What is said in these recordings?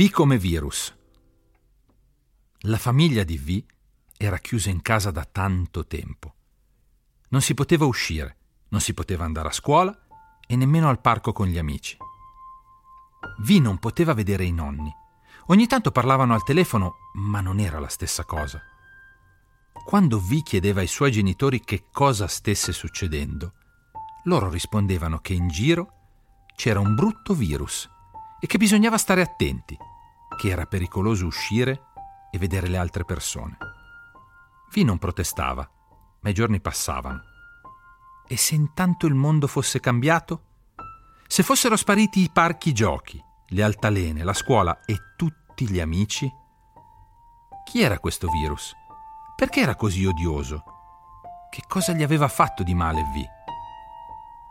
V come virus. La famiglia di V era chiusa in casa da tanto tempo. Non si poteva uscire, non si poteva andare a scuola e nemmeno al parco con gli amici. V non poteva vedere i nonni. Ogni tanto parlavano al telefono, ma non era la stessa cosa. Quando V chiedeva ai suoi genitori che cosa stesse succedendo, loro rispondevano che in giro c'era un brutto virus e che bisognava stare attenti, che era pericoloso uscire e vedere le altre persone. V non protestava, ma i giorni passavano. E se intanto il mondo fosse cambiato? Se fossero spariti i parchi giochi, le altalene, la scuola e tutti gli amici? Chi era questo virus? Perché era così odioso? Che cosa gli aveva fatto di male V?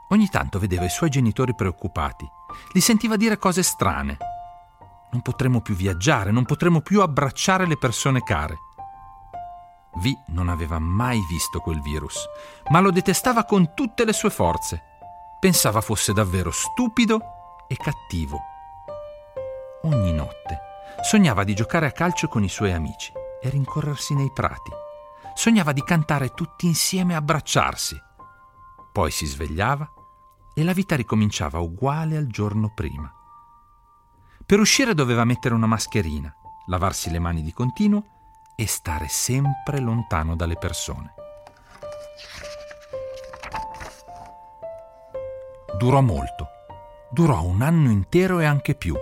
Ogni tanto vedeva i suoi genitori preoccupati, li sentiva dire cose strane. Non potremo più viaggiare, non potremo più abbracciare le persone care. V non aveva mai visto quel virus, ma lo detestava con tutte le sue forze. Pensava fosse davvero stupido e cattivo. Ogni notte sognava di giocare a calcio con i suoi amici e rincorrersi nei prati. Sognava di cantare tutti insieme e abbracciarsi. Poi si svegliava e la vita ricominciava uguale al giorno prima. Per uscire doveva mettere una mascherina, lavarsi le mani di continuo e stare sempre lontano dalle persone. Durò molto, durò un anno intero e anche più.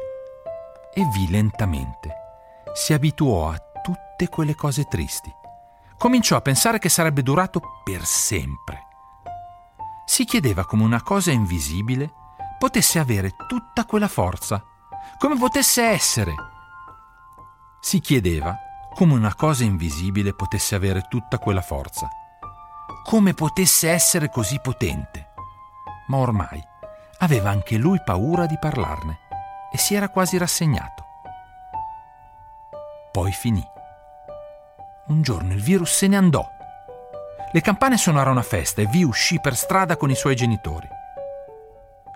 E V lentamente si abituò a tutte quelle cose tristi. Cominciò a pensare che sarebbe durato per sempre. Si chiedeva come una cosa invisibile potesse avere tutta quella forza, come potesse essere. Si chiedeva come una cosa invisibile potesse avere tutta quella forza, come potesse essere così potente. Ma ormai aveva anche lui paura di parlarne e si era quasi rassegnato. Poi finì. Un giorno il virus se ne andò. Le campane suonarono a festa e V uscì per strada con i suoi genitori.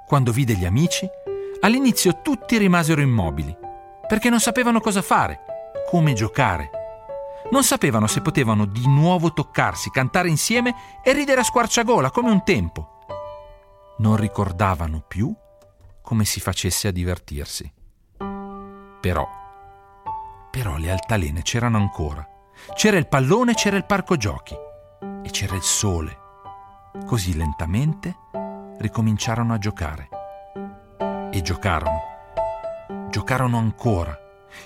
Quando vide gli amici, all'inizio tutti rimasero immobili, perché non sapevano cosa fare, come giocare. Non sapevano se potevano di nuovo toccarsi, cantare insieme e ridere a squarciagola come un tempo. Non ricordavano più come si facesse a divertirsi. Però le altalene c'erano ancora. C'era il pallone, c'era il parco giochi e c'era il sole. Così lentamente ricominciarono a giocare. E giocarono ancora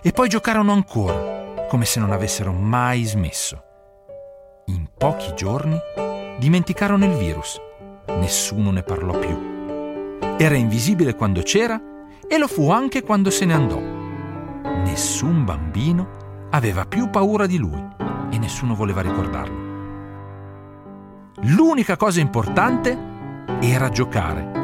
e poi giocarono ancora, come se non avessero mai smesso. In pochi giorni dimenticarono il virus. Nessuno ne parlò più. Era invisibile quando c'era e lo fu anche quando se ne andò. Nessun bambino aveva più paura di lui e nessuno voleva ricordarlo. L'unica cosa importante era giocare.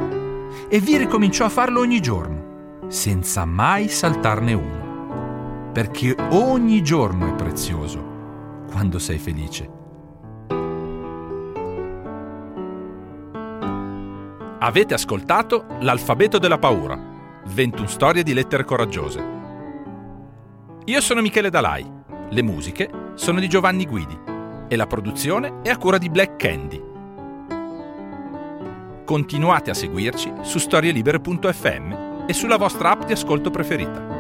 E Vi ricominciò a farlo ogni giorno, senza mai saltarne uno. Perché ogni giorno è prezioso quando sei felice. Avete ascoltato L'alfabeto della paura, 21 storie di lettere coraggiose. Io sono Michele Dalai, le musiche sono di Giovanni Guidi e la produzione è a cura di Black Candy. Continuate a seguirci su storielibere.fm e sulla vostra app di ascolto preferita.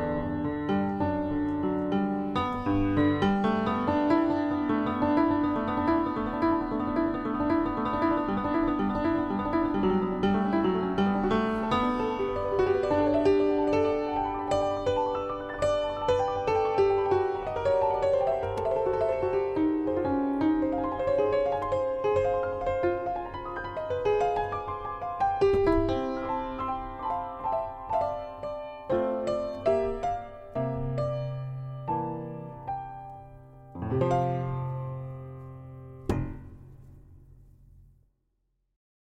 Thank you.